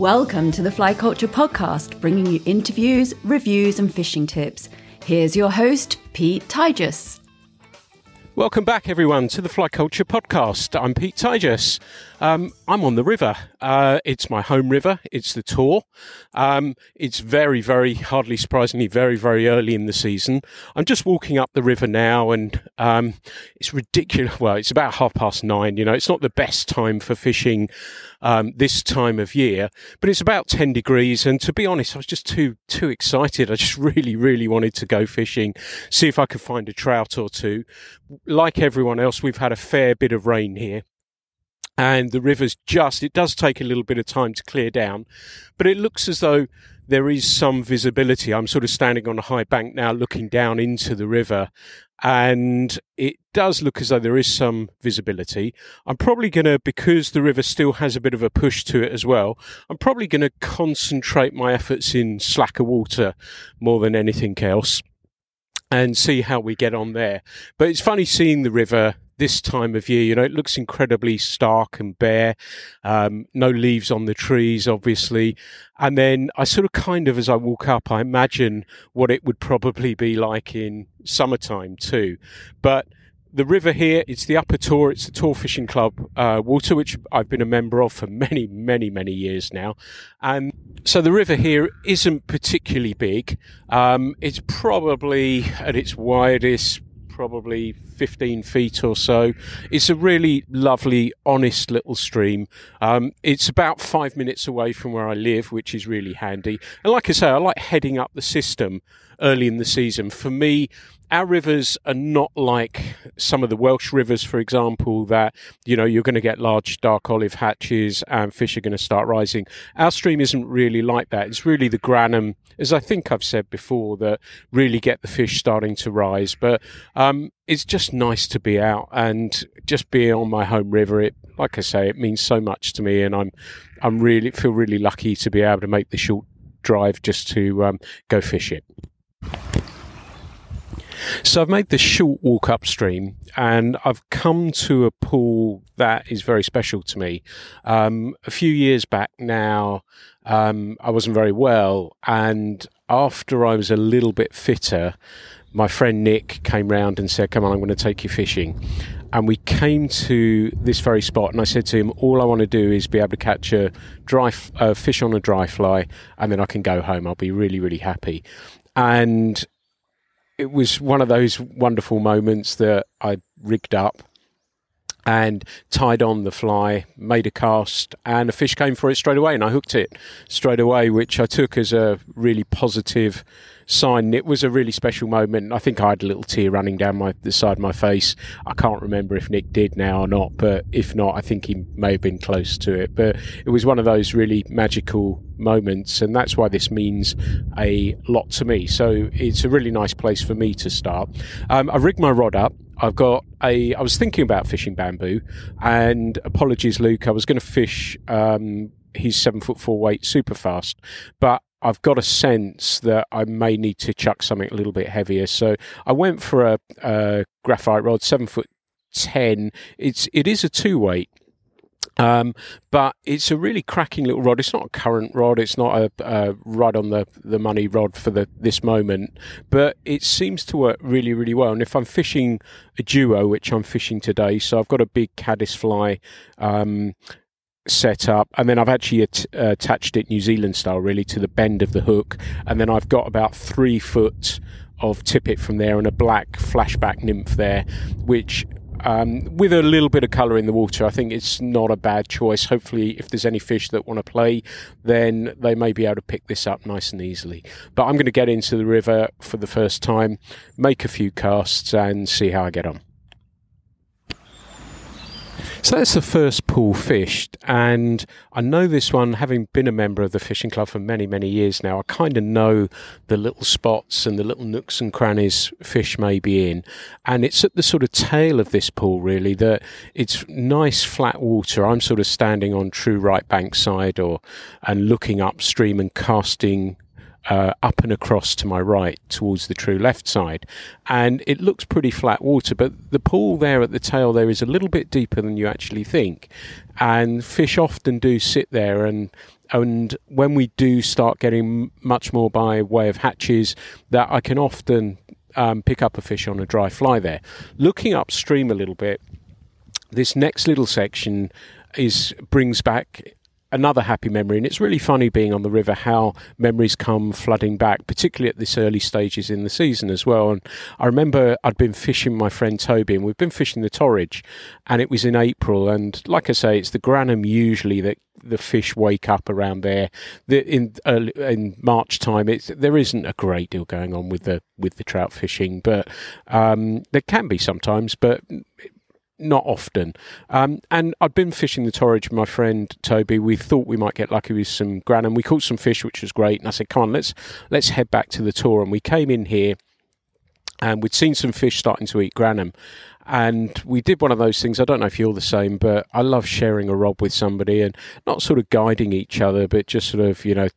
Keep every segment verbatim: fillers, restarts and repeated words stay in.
Welcome to the Fly Culture Podcast, bringing you interviews, reviews and fishing tips. Here's your host, Pete Tyjas. Welcome back, everyone, to the Fly Culture Podcast. I'm Pete Tyjas. Um, I'm on the river. Uh, it's my home river. It's the Tor. Um, it's very, very, hardly surprisingly, very, very early in the season. I'm just walking up the river now, and um, it's ridiculous. Well, it's about half past nine. You know, it's not the best time for fishing um, this time of year, but it's about ten degrees. And to be honest, I was just too, too excited. I just really, really wanted to go fishing, see if I could find a trout or two. Like everyone else, we've had a fair bit of rain here. And the river's just, it does take a little bit of time to clear down, but it looks as though there is some visibility. I'm sort of standing on a high bank now looking down into the river, and it does look as though there is some visibility. I'm probably going to, because the river still has a bit of a push to it as well, I'm probably going to concentrate my efforts in slacker water more than anything else and see how we get on there. But it's funny seeing the river this time of year. You know, it looks incredibly stark and bare, um, no leaves on the trees, obviously. And then I sort of kind of, as I walk up, I imagine what it would probably be like in summertime too. But the river here, it's the Upper Tor, it's the Tor Fishing Club uh, water, which I've been a member of for many, many, many years now. And so the river here isn't particularly big. Um, it's probably at its widest, probably fifteen feet or so. It's a really lovely, honest little stream. Um, it's about five minutes away from where I live, which is really handy. And like I say, I like heading up the system early in the season. For me, our rivers are not like some of the Welsh rivers, for example, that, you know, you're going to get large dark olive hatches and fish are going to start rising. Our stream isn't really like that. It's really the Grannom, as I think I've said before, that really get the fish starting to rise. But um, it's just nice to be out and just be on my home river. It, like I say, it means so much to me, and I'm, I'm really feel really lucky to be able to make the short drive just to um, go fish it. So I've made this short walk upstream, and I've come to a pool that is very special to me. Um, a few years back now, um, I wasn't very well, and after I was a little bit fitter, my friend Nick came round and said, come on, I'm going to take you fishing. And we came to this very spot, and I said to him, all I want to do is be able to catch a dry uh, fish on a dry fly, and then I can go home. I'll be really, really happy. And it was one of those wonderful moments that I rigged up and tied on the fly, made a cast, and a fish came for it straight away, and I hooked it straight away, which I took as a really positive sign. It was a really special moment. I think I had a little tear running down my the side of my face. I can't remember if Nick did now or not, but if not, I think he may have been close to it. But it was one of those really magical moments, and that's why this means a lot to me. So it's a really nice place for me to start. Um, I've rigged my rod up. I've got a, I was thinking about fishing bamboo, and apologies, Luke, I was going to fish um, his seven foot four weight super fast, but I've got a sense that I may need to chuck something a little bit heavier. So I went for a, a graphite rod, seven foot ten. It's, it is a two weight. Um, but it's a really cracking little rod. It's not a current rod. It's not a uh, right on the, the money rod for the this moment, but it seems to work really, really well. And if I'm fishing a duo, which I'm fishing today, so I've got a big caddis fly um, set up, and then I've actually at- attached it New Zealand style, really, to the bend of the hook. And then I've got about three foot of tippet from there and a black flashback nymph there, which... Um, with a little bit of colour in the water, I think it's not a bad choice. Hopefully, if there's any fish that want to play, then they may be able to pick this up nice and easily. But I'm going to get into the river for the first time, make a few casts, and see how I get on. So that's the first pool fished, and I know this one, having been a member of the fishing club for many, many years now, I kind of know the little spots and the little nooks and crannies fish may be in. And it's at the sort of tail of this pool, really, that it's nice flat water. I'm sort of standing on true right bank side or and looking upstream and casting Uh, up and across to my right towards the true left side, and it looks pretty flat water, but the pool there at the tail there is a little bit deeper than you actually think, and fish often do sit there and And when we do start getting much more by way of hatches, that I can often um, pick up a fish on a dry fly there. Looking upstream a little bit, this next little section is brings back another happy memory, and it's really funny being on the river how memories come flooding back, particularly at this early stages in the season as well. And I remember I'd been fishing my friend Toby, and we've been fishing the Torridge, and it was in April, and like I say, it's the Grannom usually that the fish wake up around there. The, in early, in March time, it's, there isn't a great deal going on with the with the trout fishing, but um, there can be sometimes, but it, not often. Um, and I'd been fishing the Torridge with my friend Toby. We thought we might get lucky with some Grannom. We caught some fish, which was great. And I said, come on, let's let's head back to the Tor. And we came in here and we'd seen some fish starting to eat Grannom. And we did one of those things. I don't know if you're the same, but I love sharing a rod with somebody and not sort of guiding each other, but just sort of, you know,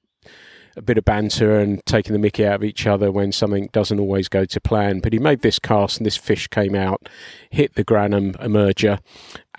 a bit of banter and taking the mickey out of each other when something doesn't always go to plan. But he made this cast and this fish came out, hit the Grannom Emerger,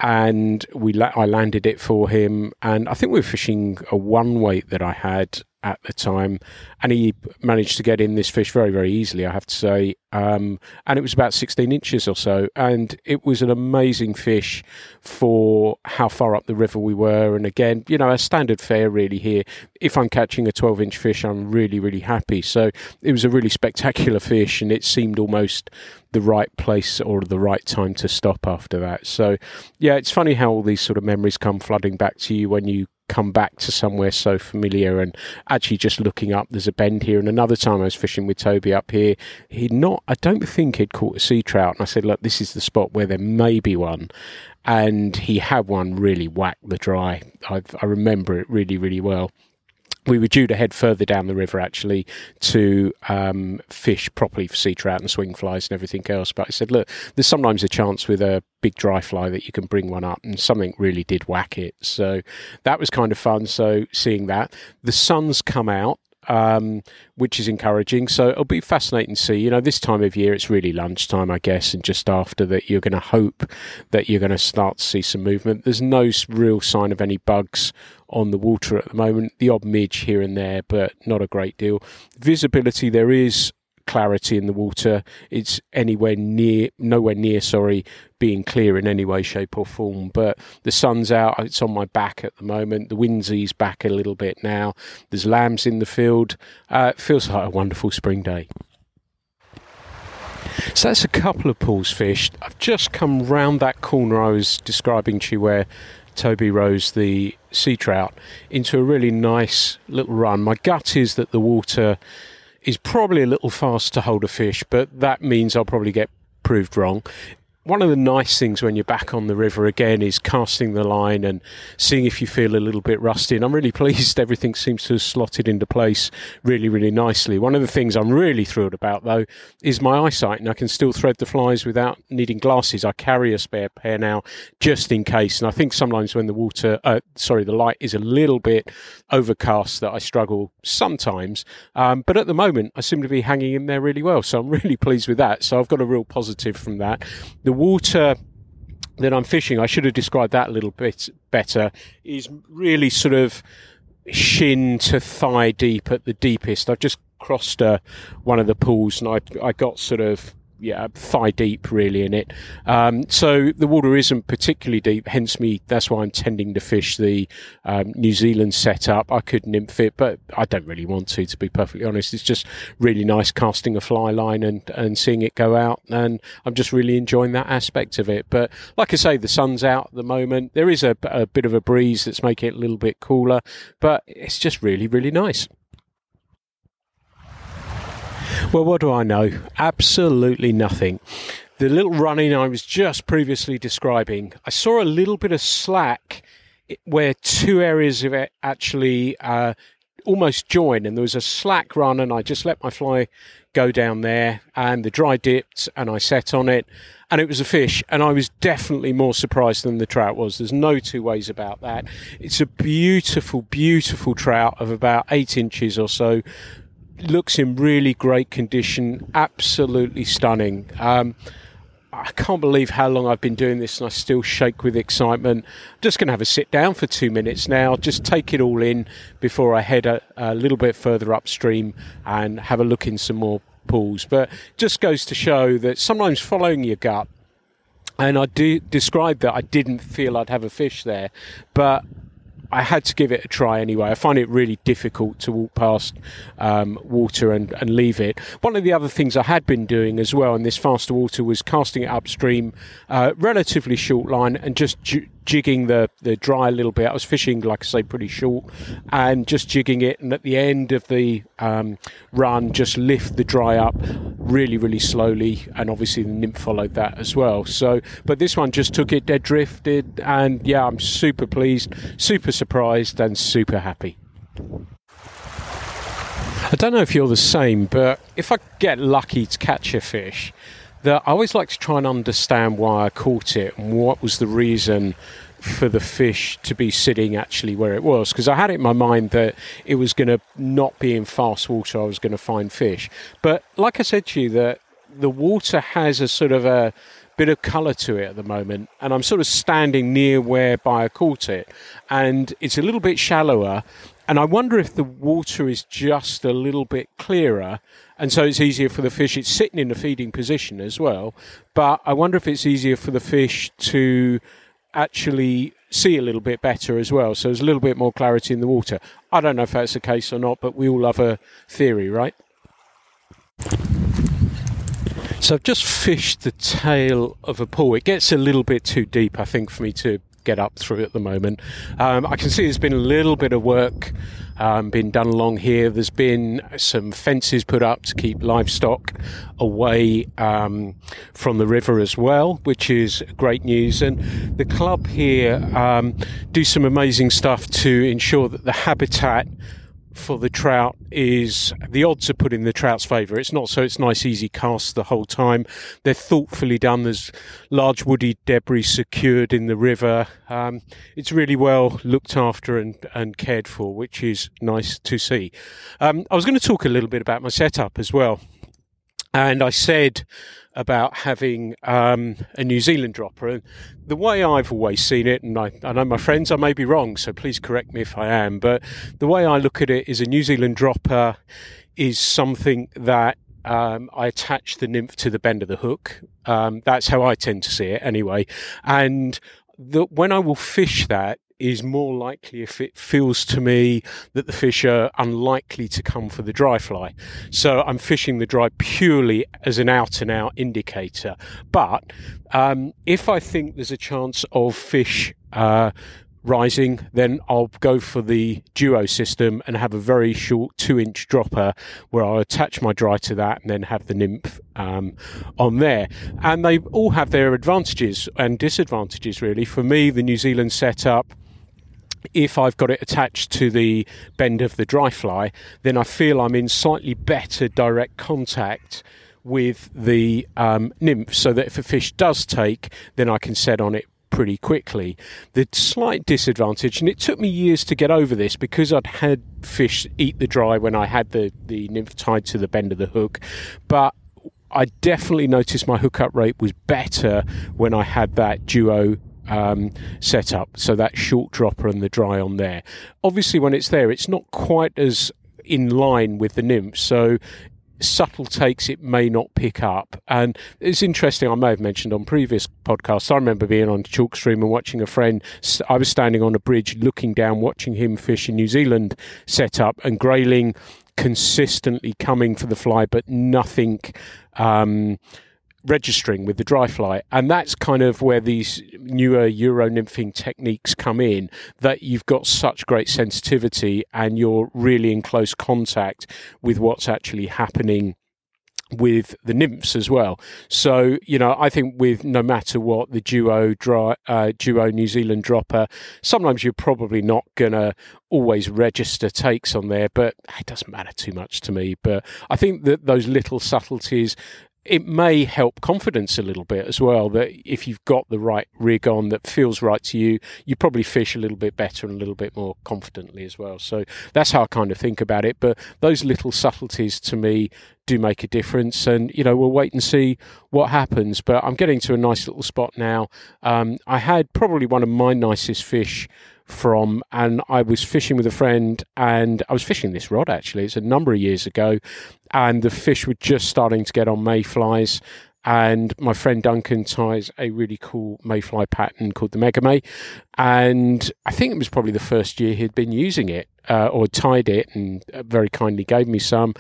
and we la- I landed it for him. And I think we were fishing a one weight that I had at the time, and he managed to get in this fish very, very easily, I have to say. Um, and it was about sixteen inches or so, and it was an amazing fish for how far up the river we were. And again, you know, a standard fare really here. If I'm catching a twelve inch fish, I'm really, really happy. So it was a really spectacular fish, and it seemed almost the right place or the right time to stop after that. So yeah, it's funny how all these sort of memories come flooding back to you when you come back to somewhere so familiar. And actually just looking up, there's a bend here, and another time I was fishing with Toby up here, he'd not I don't think he'd caught a sea trout, and I said, look, this is the spot where there may be one. And he had one really whack the dry. I, I remember it really, really well. We were due to head further down the river, actually, to um, fish properly for sea trout and swing flies and everything else. But I said, look, there's sometimes a chance with a big dry fly that you can bring one up, and something really did whack it. So that was kind of fun, so seeing that. The sun's come out, um, which is encouraging. So it'll be fascinating to see. You know, this time of year, it's really lunchtime, I guess, and just after that, you're going to hope that you're going to start to see some movement. There's no real sign of any bugs on the water at the moment, the odd midge here and there, but not a great deal. Visibility, there is clarity in the water. It's anywhere near, nowhere near, sorry, being clear in any way, shape or form. But the sun's out, it's on my back at the moment. The wind's eased back a little bit now. There's lambs in the field. Uh, it feels like a wonderful spring day. So that's a couple of pools fished. I've just come round that corner I was describing to you where Toby rose the sea trout into a really nice little run. My gut is that the water is probably a little fast to hold a fish, but that means I'll probably get proved wrong. One of the nice things when you're back on the river again is casting the line and seeing if you feel a little bit rusty. And I'm really pleased everything seems to have slotted into place really, really nicely. One of the things I'm really thrilled about, though, is my eyesight, and I can still thread the flies without needing glasses. I carry a spare pair now just in case. And I think sometimes when the water, uh, sorry, the light is a little bit overcast that I struggle sometimes. Um, but at the moment, I seem to be hanging in there really well. So I'm really pleased with that. So I've got a real positive from that. The water that I'm fishing, I should have described that a little bit better, is really sort of shin to thigh deep at the deepest. I've just crossed uh, one of the pools, and I, I got sort of yeah thigh deep really in it. Um, so the water isn't particularly deep, hence me, that's why I'm tending to fish the um, New Zealand setup. I could nymph it, but I don't really want to, to be perfectly honest. It's just really nice casting a fly line and, and seeing it go out, and I'm just really enjoying that aspect of it. But like I say, the sun's out at the moment. There is a, a bit of a breeze that's making it a little bit cooler, but it's just really, really nice. Well, what do I know? Absolutely nothing. The little run-in I was just previously describing, I saw a little bit of slack where two areas of it actually uh, almost join, and there was a slack run, and I just let my fly go down there, and the dry dipped, and I set on it, and it was a fish, and I was definitely more surprised than the trout was. There's no two ways about that. It's a beautiful, beautiful trout of about eight inches or so. Looks in really great condition, absolutely stunning. Um, I can't believe how long I've been doing this and I still shake with excitement. I'm just going to have a sit down for two minutes now, just take it all in before I head a, a little bit further upstream and have a look in some more pools. But just goes to show that sometimes following your gut, and I do describe that I didn't feel I'd have a fish there, but I had to give it a try anyway. I find it really difficult to walk past um, water and, and leave it. One of the other things I had been doing as well in this faster water was casting it upstream, uh, relatively short line, and just ju- jigging the, the dry a little bit. I was fishing, like I say, pretty short, and just jigging it. And at the end of the um, run, just lift the dry up really, really slowly. And obviously the nymph followed that as well. So, but this one just took it, dead drifted. And yeah, I'm super pleased, super surprised. surprised and super happy. I don't know if you're the same, but if I get lucky to catch a fish, that I always like to try and understand why I caught it and what was the reason for the fish to be sitting actually where it was, because I had it in my mind that it was going to not be in fast water, I was going to find fish. But like I said to you, that the water has a sort of a bit of colour to it at the moment, and I'm sort of standing near whereby I caught it, and it's a little bit shallower, and I wonder if the water is just a little bit clearer, and so it's easier for the fish. It's sitting in a feeding position as well, but I wonder if it's easier for the fish to actually see a little bit better as well, so there's a little bit more clarity in the water. I don't know if that's the case or not, but we all have a theory, right? So I've just fished the tail of a pool. It gets a little bit too deep, I think, for me to get up through at the moment. Um, I can see there's been a little bit of work um, being done along here. There's been some fences put up to keep livestock away um, from the river as well, which is great news. And the club here um, do some amazing stuff to ensure that the habitat for the trout is, the odds are put in the trout's favour. It's not so it's nice easy cast the whole time. They're thoughtfully done. There's large woody debris secured in the river. Um, it's really well looked after and, and cared for, which is nice to see. Um, I was going to talk a little bit about my setup as well. And I said about having um, a New Zealand dropper. And the way I've always seen it, and I, I know my friends, I may be wrong, so please correct me if I am, but the way I look at it is a New Zealand dropper is something that um, I attach the nymph to the bend of the hook. Um, that's how I tend to see it anyway. And the, when I will fish that, is more likely if it feels to me that the fish are unlikely to come for the dry fly. So I'm fishing the dry purely as an out-and-out indicator. But um, if I think there's a chance of fish uh, rising, then I'll go for the duo system and have a very short two-inch dropper where I'll attach my dry to that and then have the nymph um, on there. And they all have their advantages and disadvantages, really. For me, the New Zealand setup, if I've got it attached to the bend of the dry fly, then I feel I'm in slightly better direct contact with the um, nymph, so that if a fish does take, then I can set on it pretty quickly. The slight disadvantage, and it took me years to get over this because I'd had fish eat the dry when I had the, the nymph tied to the bend of the hook, but I definitely noticed my hookup rate was better when I had that duo Um, set up, so that short dropper and the dry on there. Obviously when it's there, it's not quite as in line with the nymph, so subtle takes it may not pick up. And it's interesting, I may have mentioned on previous podcasts, I remember being on Chalk Stream and watching a friend, I was standing on a bridge looking down, watching him fish a New Zealand set up, and grayling consistently coming for the fly, but nothing um registering with the dry fly. And that's kind of where these newer Euro nymphing techniques come in, that you've got such great sensitivity and you're really in close contact with what's actually happening with the nymphs as well. So, you know, I think with no matter what, the duo dry, uh, duo New Zealand dropper, sometimes you're probably not going to always register takes on there, but it doesn't matter too much to me. But I think that those little subtleties it may help confidence a little bit as well, that if you've got the right rig on that feels right to you, you probably fish a little bit better and a little bit more confidently as well. So that's how I kind of think about it. But those little subtleties to me do make a difference. And, you know, we'll wait and see what happens. But I'm getting to a nice little spot now. Um, I had probably one of my nicest fish from, and I was fishing with a friend, and I was fishing this rod actually, it's a number of years ago, and the fish were just starting to get on mayflies, and my friend Duncan ties a really cool mayfly pattern called the Mega May, and I think it was probably the first year he'd been using it, uh, or tied it, and very kindly gave me some,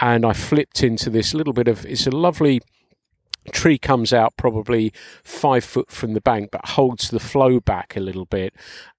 and I flipped into this little bit of, it's a lovely tree, comes out probably five foot from the bank but holds the flow back a little bit,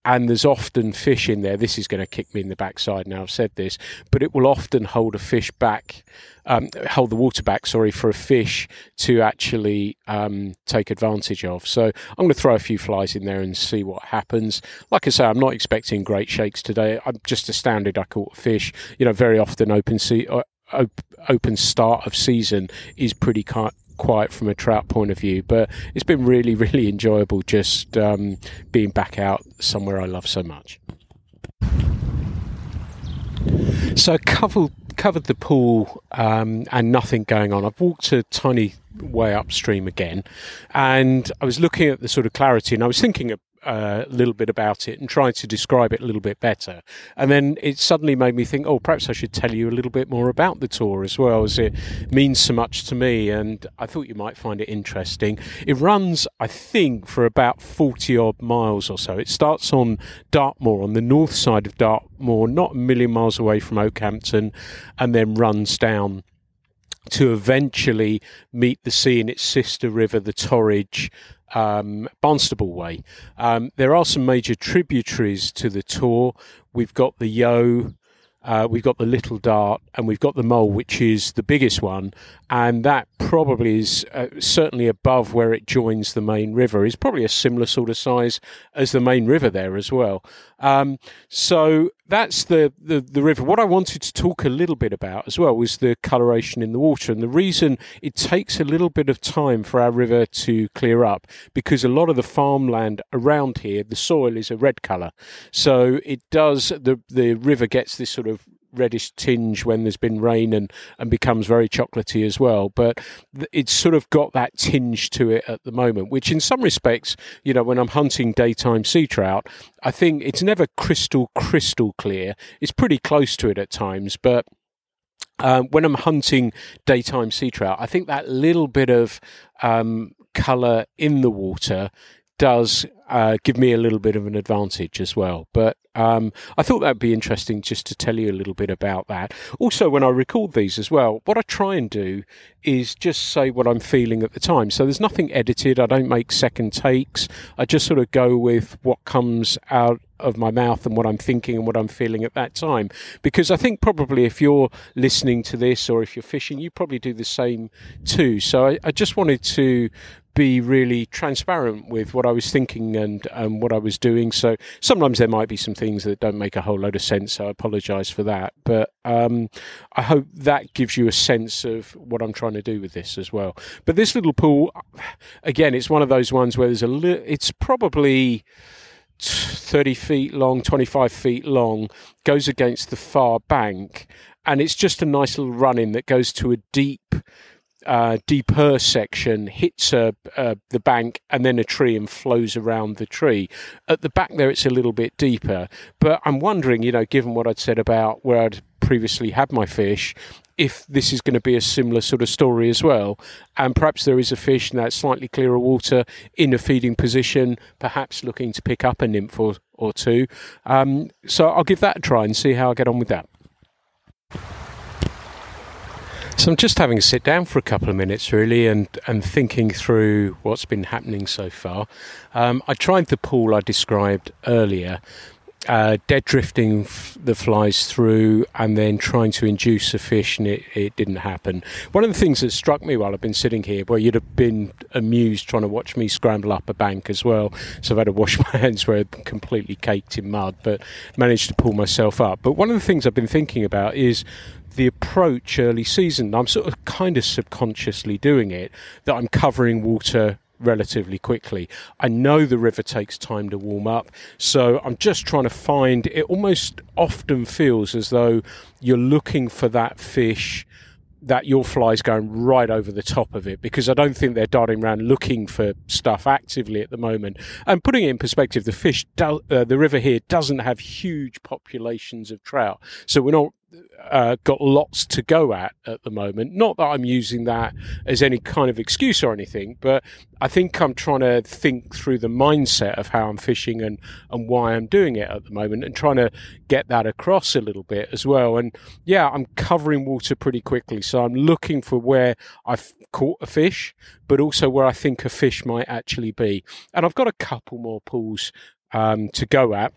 and there's often fish in there. This is going to kick me in the backside now I've said this, but it will often hold a fish back, um, hold the water back, sorry, for a fish to actually um, take advantage of. So I'm going to throw a few flies in there and see what happens. Like I say, I'm not expecting great shakes today. I'm just astounded I caught a fish. You know, very often open sea, uh, op- open start of season is pretty kind. quiet from a trout point of view, but it's been really really enjoyable just um being back out somewhere I love so much. So I covered covered the pool um and nothing going on. I've walked a tiny way upstream again, and I was looking at the sort of clarity, and I was thinking of a uh, little bit about it and try to describe it a little bit better. And then it suddenly made me think, oh, perhaps I should tell you a little bit more about the Tor as well, as it means so much to me, and I thought you might find it interesting. It runs, I think, for about forty odd miles or so. It starts on Dartmoor, on the north side of Dartmoor, not a million miles away from Oakhampton, and then runs down to eventually meet the sea in its sister river, the Torridge, um, Barnstable way. Um, there are some major tributaries to the Tor. We've got the Yeo, uh, we've got the Little Dart, and we've got the Mole, which is the biggest one, and that probably is uh, certainly above where it joins the main river. It's probably a similar sort of size as the main river there as well. Um, so that's the, the, the river. What I wanted to talk a little bit about as well was the coloration in the water, and the reason it takes a little bit of time for our river to clear up, because a lot of the farmland around here, the soil is a red colour. So it does, the, the river gets this sort of reddish tinge when there's been rain, and and becomes very chocolatey as well, but it's sort of got that tinge to it at the moment, which in some respects, you know, when I'm hunting daytime sea trout, I think it's never crystal crystal clear. It's pretty close to it at times, but um, when I'm hunting daytime sea trout, I think that little bit of um color in the water does uh, give me a little bit of an advantage as well. But um, I thought that'd be interesting just to tell you a little bit about that. Also, when I record these as well, what I try and do is just say what I'm feeling at the time. So there's nothing edited. I don't make second takes. I just sort of go with what comes out of my mouth and what I'm thinking and what I'm feeling at that time. Because I think probably if you're listening to this, or if you're fishing, you probably do the same too. So I, I just wanted to be really transparent with what I was thinking and um, what I was doing. So sometimes there might be some things that don't make a whole load of sense, so I apologise for that. But um, I hope that gives you a sense of what I'm trying to do with this as well. But this little pool, again, it's one of those ones where there's a li- it's probably thirty feet long, twenty-five feet long, goes against the far bank, and it's just a nice little run-in that goes to a deep Uh, deeper section, hits a, uh, the bank and then a tree, and flows around the tree. At the back there, it's a little bit deeper, but I'm wondering, you know, given what I'd said about where I'd previously had my fish, if this is going to be a similar sort of story as well, and perhaps there is a fish in that slightly clearer water in a feeding position, perhaps looking to pick up a nymph or, or two. Um, so I'll give that a try and see how I get on with that. So I'm just having a sit down for a couple of minutes really, and, and thinking through what's been happening so far. Um, I tried the pool I described earlier, uh, dead drifting f- the flies through and then trying to induce a fish, and it, it didn't happen. One of the things that struck me while I've been sitting here, well, you'd have been amused trying to watch me scramble up a bank as well, so I've had to wash my hands where I've been completely caked in mud, but managed to pull myself up. But one of the things I've been thinking about is the approach early season. I'm sort of kind of subconsciously doing it, that I'm covering water relatively quickly. I know the river takes time to warm up, so I'm just trying to find, it almost often feels as though you're looking for that fish that your fly's going right over the top of it, because I don't think they're darting around looking for stuff actively at the moment. And putting it in perspective, the fish, do, uh, the river here doesn't have huge populations of trout, so we're not uh, got lots to go at at the moment. Not that I'm using that as any kind of excuse or anything, but I think I'm trying to think through the mindset of how I'm fishing and, and why I'm doing it at the moment, and trying to get that across a little bit as well. And yeah, I'm covering water pretty quickly, so I'm looking for where I've caught a fish, but also where I think a fish might actually be. And I've got a couple more pools um, to go at,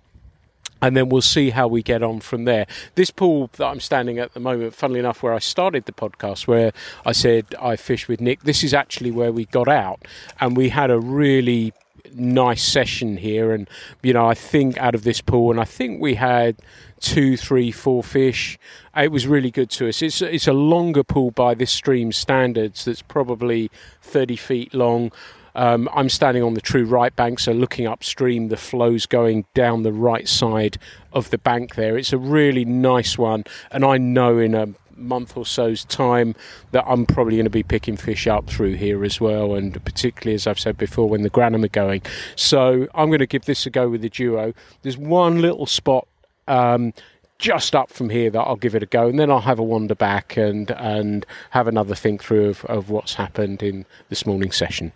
and then we'll see how we get on from there. This pool that I'm standing at the moment, funnily enough, where I started the podcast, where I said I fished with Nick, this is actually where we got out, and we had a really nice session here. And, you know, I think out of this pool, and I think we had two, three, four fish. It was really good to us. It's, it's a longer pool by this stream's standards, that's probably thirty feet long. Um, I'm standing on the true right bank, so looking upstream, the flow's going down the right side of the bank there. It's a really nice one, and I know in a month or so's time that I'm probably going to be picking fish up through here as well, and particularly, as I've said before, when the Grannom are going. So I'm going to give this a go with the duo. There's one little spot um, just up from here that I'll give it a go, and then I'll have a wander back and, and have another think through of, of what's happened in this morning's session.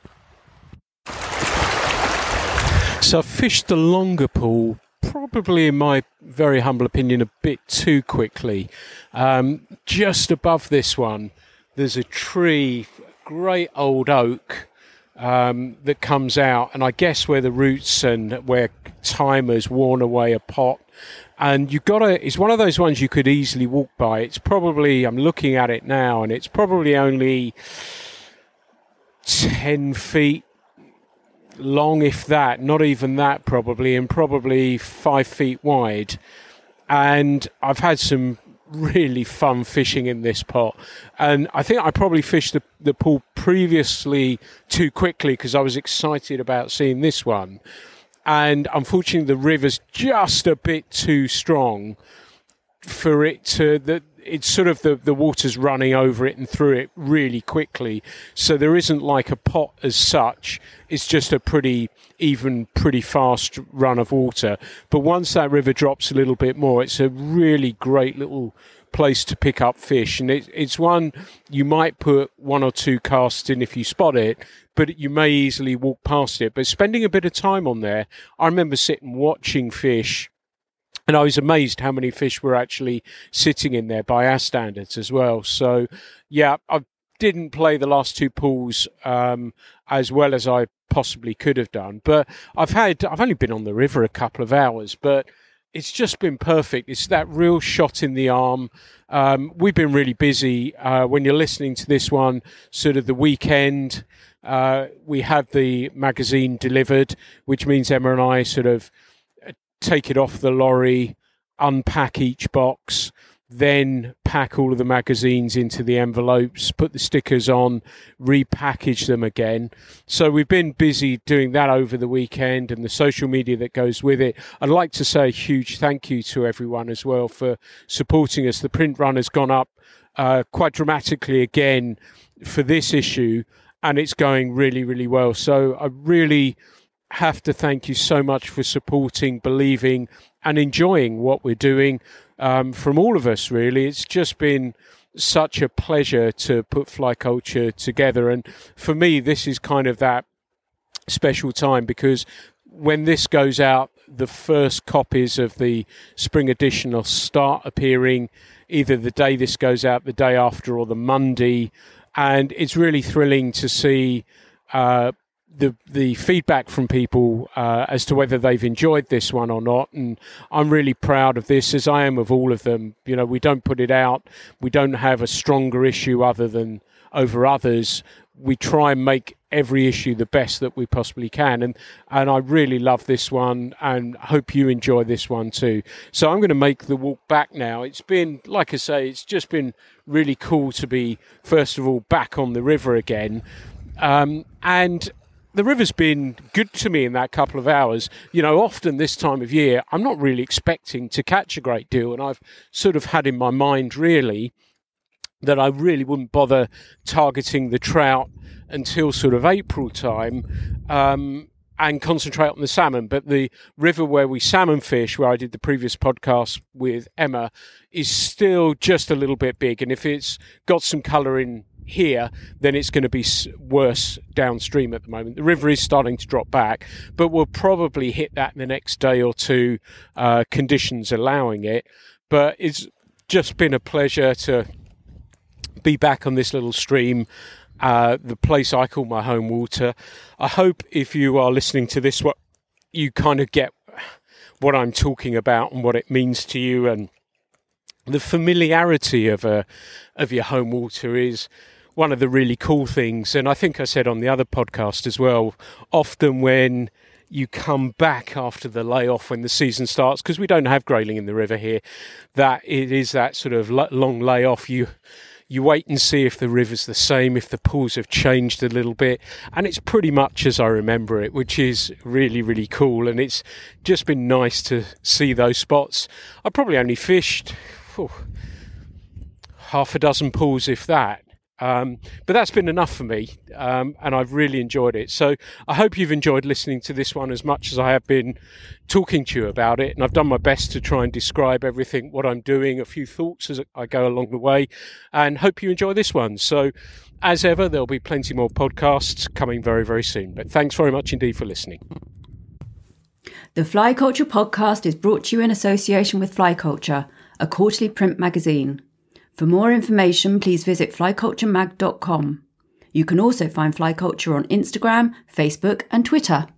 So I fished the longer pool, probably in my very humble opinion, a bit too quickly. Um, just above this one, there's a tree, great old oak, um, that comes out, and I guess where the roots and where time has worn away a pot. And you gotta, it's one of those ones you could easily walk by. It's probably, I'm looking at it now, and it's probably only ten feet long, if that, not even that probably, and probably five feet wide. And I've had some really fun fishing in this pot, and I think I probably fished the, the pool previously too quickly, because I was excited about seeing this one, and unfortunately the river's just a bit too strong for it to, the it's sort of the, the water's running over it and through it really quickly. So there isn't like a pot as such. It's just a pretty even, pretty fast run of water. But once that river drops a little bit more, it's a really great little place to pick up fish. And it, it's one you might put one or two casts in if you spot it, but you may easily walk past it. But spending a bit of time on there, I remember sitting watching fish, and I was amazed how many fish were actually sitting in there by our standards as well. So, yeah, I didn't play the last two pools um, as well as I possibly could have done. But I've had, I've only been on the river a couple of hours, but it's just been perfect. It's that real shot in the arm. Um, we've been really busy. Uh, when you're listening to this one, sort of the weekend, uh, we had the magazine delivered, which means Emma and I sort of take it off the lorry, unpack each box, then pack all of the magazines into the envelopes, put the stickers on, repackage them again. So we've been busy doing that over the weekend, and the social media that goes with it. I'd like to say a huge thank you to everyone as well for supporting us. The print run has gone up uh, quite dramatically again for this issue, and it's going really, really well. So I really have to thank you so much for supporting, believing and enjoying what we're doing, um, from all of us, really. It's just been such a pleasure to put Fly Culture together. And for me, this is kind of that special time, because when this goes out, the first copies of the spring edition will start appearing either the day this goes out, the day after, or the Monday. And it's really thrilling to see uh the the feedback from people uh, as to whether they've enjoyed this one or not. And I'm really proud of this, as I am of all of them. You know, we don't put it out. We don't have a stronger issue other than over others. We try and make every issue the best that we possibly can. And, and I really love this one and hope you enjoy this one too. So I'm going to make the walk back now. It's been, like I say, it's just been really cool to be, first of all, back on the river again. Um, and the river's been good to me in that couple of hours. You know, often this time of year, I'm not really expecting to catch a great deal. And I've sort of had in my mind, really, that I really wouldn't bother targeting the trout until sort of April time, um, and concentrate on the salmon. But the river where we salmon fish, where I did the previous podcast with Emma, is still just a little bit big. And if it's got some colour in here, then it's going to be worse downstream at the moment. The river is starting to drop back, but we'll probably hit that in the next day or two, uh, conditions allowing it. But it's just been a pleasure to be back on this little stream, uh, the place I call my home water. I hope if you are listening to this, what you kind of get what I'm talking about and what it means to you, and the familiarity of a of your home water is one of the really cool things. And I think I said on the other podcast as well, often when you come back after the layoff when the season starts, because we don't have grayling in the river here, that it is that sort of long layoff. You You wait and see if the river's the same, if the pools have changed a little bit. And it's pretty much as I remember it, which is really, really cool. And it's just been nice to see those spots. I probably only fished oh, half a dozen pools, if that. Um, but that's been enough for me, um, and I've really enjoyed it. So I hope you've enjoyed listening to this one as much as I have been talking to you about it. And I've done my best to try and describe everything, what I'm doing, a few thoughts as I go along the way, and hope you enjoy this one. So as ever, there'll be plenty more podcasts coming very, very soon. But thanks very much indeed for listening. The Fly Culture Podcast is brought to you in association with Fly Culture, a quarterly print magazine. For more information, please visit fly culture mag dot com. You can also find Fly Culture on Instagram, Facebook, and Twitter.